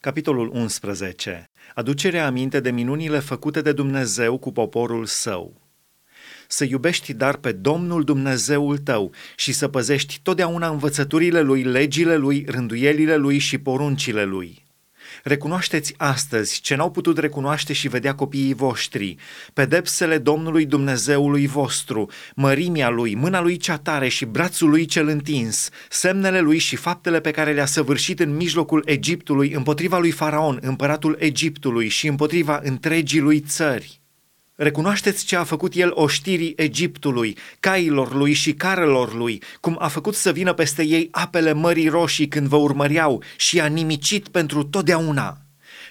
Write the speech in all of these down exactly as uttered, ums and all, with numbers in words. Capitolul unsprezece. Aducerea aminte de minunile făcute de Dumnezeu cu poporul său. Să iubești dar pe Domnul Dumnezeul tău și să păzești totdeauna învățăturile lui, legile lui, rânduielile lui și poruncile lui. Recunoaște-ți astăzi ce n-au putut recunoaște și vedea copiii voștri, pedepsele Domnului Dumnezeului vostru, mărimea lui, mâna lui cea tare și brațul lui cel întins, semnele lui și faptele pe care le-a săvârșit în mijlocul Egiptului, împotriva lui Faraon, împăratul Egiptului și împotriva întregii lui țări. Recunoașteți ce a făcut el oștirii Egiptului, cailor lui și carelor lui, cum a făcut să vină peste ei apele Mării Roșii când vă urmăreau și i-a nimicit pentru totdeauna.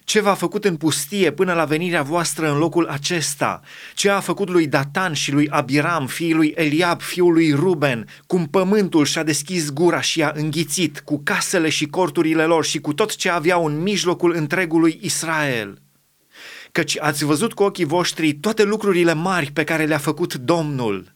Ce v-a făcut în pustie până la venirea voastră în locul acesta? Ce a făcut lui Datan și lui Abiram, fiii lui Eliab, fiul lui Ruben, cum pământul și-a deschis gura și i-a înghițit cu casele și corturile lor și cu tot ce aveau în mijlocul întregului Israel? Căci ați văzut cu ochii voștri toate lucrurile mari pe care le-a făcut Domnul.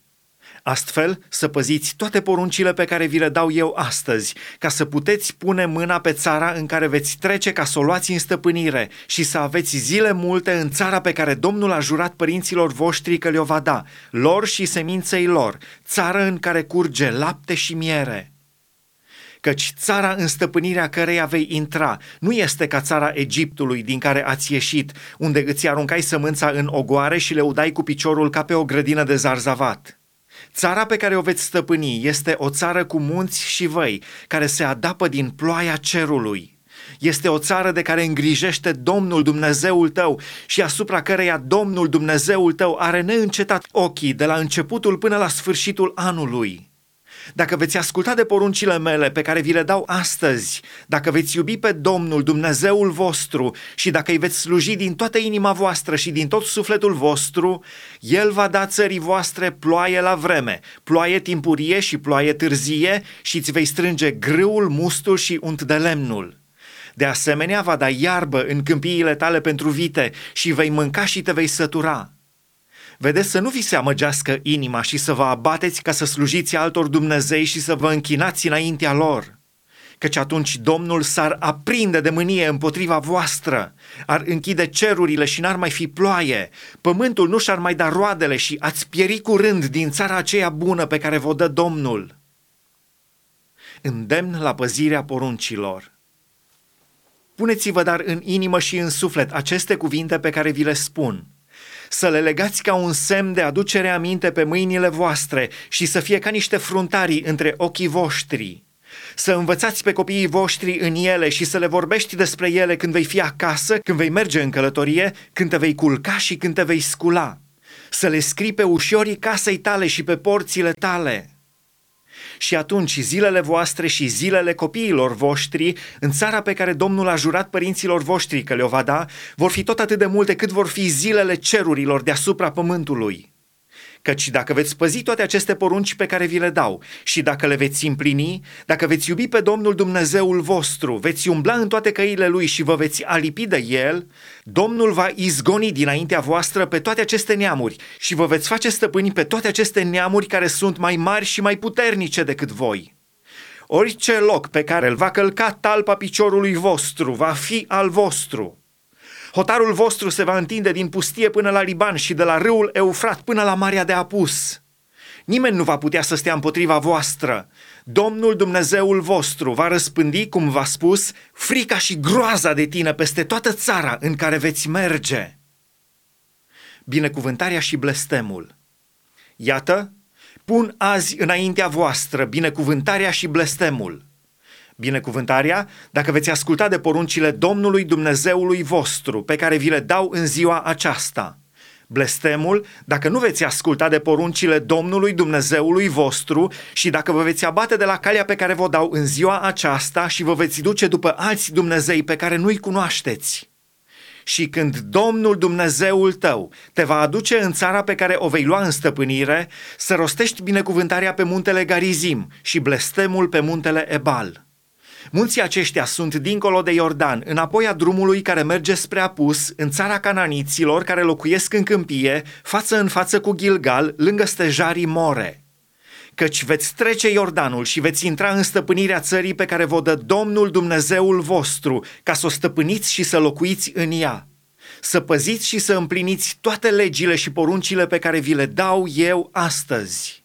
Astfel, să păziți toate poruncile pe care vi le dau eu astăzi, ca să puteți pune mâna pe țara în care veți trece ca să o luați în stăpânire și să aveți zile multe în țara pe care Domnul a jurat părinților voștri că le-o va da, lor și seminței lor, țară în care curge lapte și miere. Căci țara în stăpânirea căreia vei intra nu este ca țara Egiptului din care ați ieșit, unde îți aruncai sămânța în ogoare și le udai cu piciorul ca pe o grădină de zarzavat. Țara pe care o veți stăpâni este o țară cu munți și văi, care se adapă din ploaia cerului. Este o țară de care îngrijește Domnul Dumnezeul tău și asupra căreia Domnul Dumnezeul tău are neîncetat ochii de la începutul până la sfârșitul anului. Dacă veți asculta de poruncile mele pe care vi le dau astăzi, dacă veți iubi pe Domnul Dumnezeul vostru și dacă îi veți sluji din toată inima voastră și din tot sufletul vostru, El va da țării voastre ploaie la vreme, ploaie timpurie și ploaie târzie și îți vei strânge grâul, mustul și unt de lemnul. De asemenea va da iarbă în câmpiile tale pentru vite și vei mânca și te vei sătura. Vedeți să nu vi se amăgească inima și să vă abateți ca să slujiți altor Dumnezei și să vă închinați înaintea lor. Căci atunci Domnul s-ar aprinde de mânie împotriva voastră, ar închide cerurile și n-ar mai fi ploaie, pământul nu și-ar mai da roadele și ați pieri curând din țara aceea bună pe care vă dă Domnul. Îndemn la păzirea poruncilor. Puneți-vă dar în inimă și în suflet aceste cuvinte pe care vi le spun. Să le legați ca un semn de aducere aminte pe mâinile voastre și să fie ca niște fruntarii între ochii voștri. Să învățați pe copiii voștri în ele și să le vorbești despre ele când vei fi acasă, când vei merge în călătorie, când te vei culca și când te vei scula. Să le scrii pe ușorii casei tale și pe porțile tale. Și atunci zilele voastre și zilele copiilor voștri, în țara pe care Domnul a jurat părinților voștri că le-o va da, vor fi tot atât de multe cât vor fi zilele cerurilor deasupra pământului. Căci dacă veți păzi toate aceste porunci pe care vi le dau și dacă le veți împlini, dacă veți iubi pe Domnul Dumnezeul vostru, veți umbla în toate căile Lui și vă veți alipi de El, Domnul va izgoni dinaintea voastră pe toate aceste neamuri și vă veți face stăpâni pe toate aceste neamuri care sunt mai mari și mai puternice decât voi. Orice loc pe care îl va călca talpa piciorului vostru va fi al vostru. Hotarul vostru se va întinde din pustie până la Liban și de la râul Eufrat până la Marea de Apus. Nimeni nu va putea să stea împotriva voastră. Domnul Dumnezeul vostru va răspândi, cum v-a spus, frica și groaza de tine peste toată țara în care veți merge. Binecuvântarea și blestemul. Iată, pun azi înaintea voastră binecuvântarea și blestemul. Binecuvântarea, dacă veți asculta de poruncile Domnului Dumnezeului vostru, pe care vi le dau în ziua aceasta. Blestemul, dacă nu veți asculta de poruncile Domnului Dumnezeului vostru și dacă vă veți abate de la calea pe care vă dau în ziua aceasta și vă veți duce după alți Dumnezei pe care nu-i cunoașteți. Și când Domnul Dumnezeul tău te va aduce în țara pe care o vei lua în stăpânire, să rostești binecuvântarea pe muntele Garizim și blestemul pe muntele Ebal. Munții aceștia sunt dincolo de Iordan, înapoi a drumului care merge spre apus, în țara cananiților care locuiesc în câmpie, față în față cu Gilgal, lângă stejarii More. căci veți trece Iordanul și veți intra în stăpânirea țării pe care vă dă Domnul Dumnezeul vostru, ca să o stăpâniți și să locuiți în ea. Să păziți și să împliniți toate legile și poruncile pe care vi le dau eu astăzi.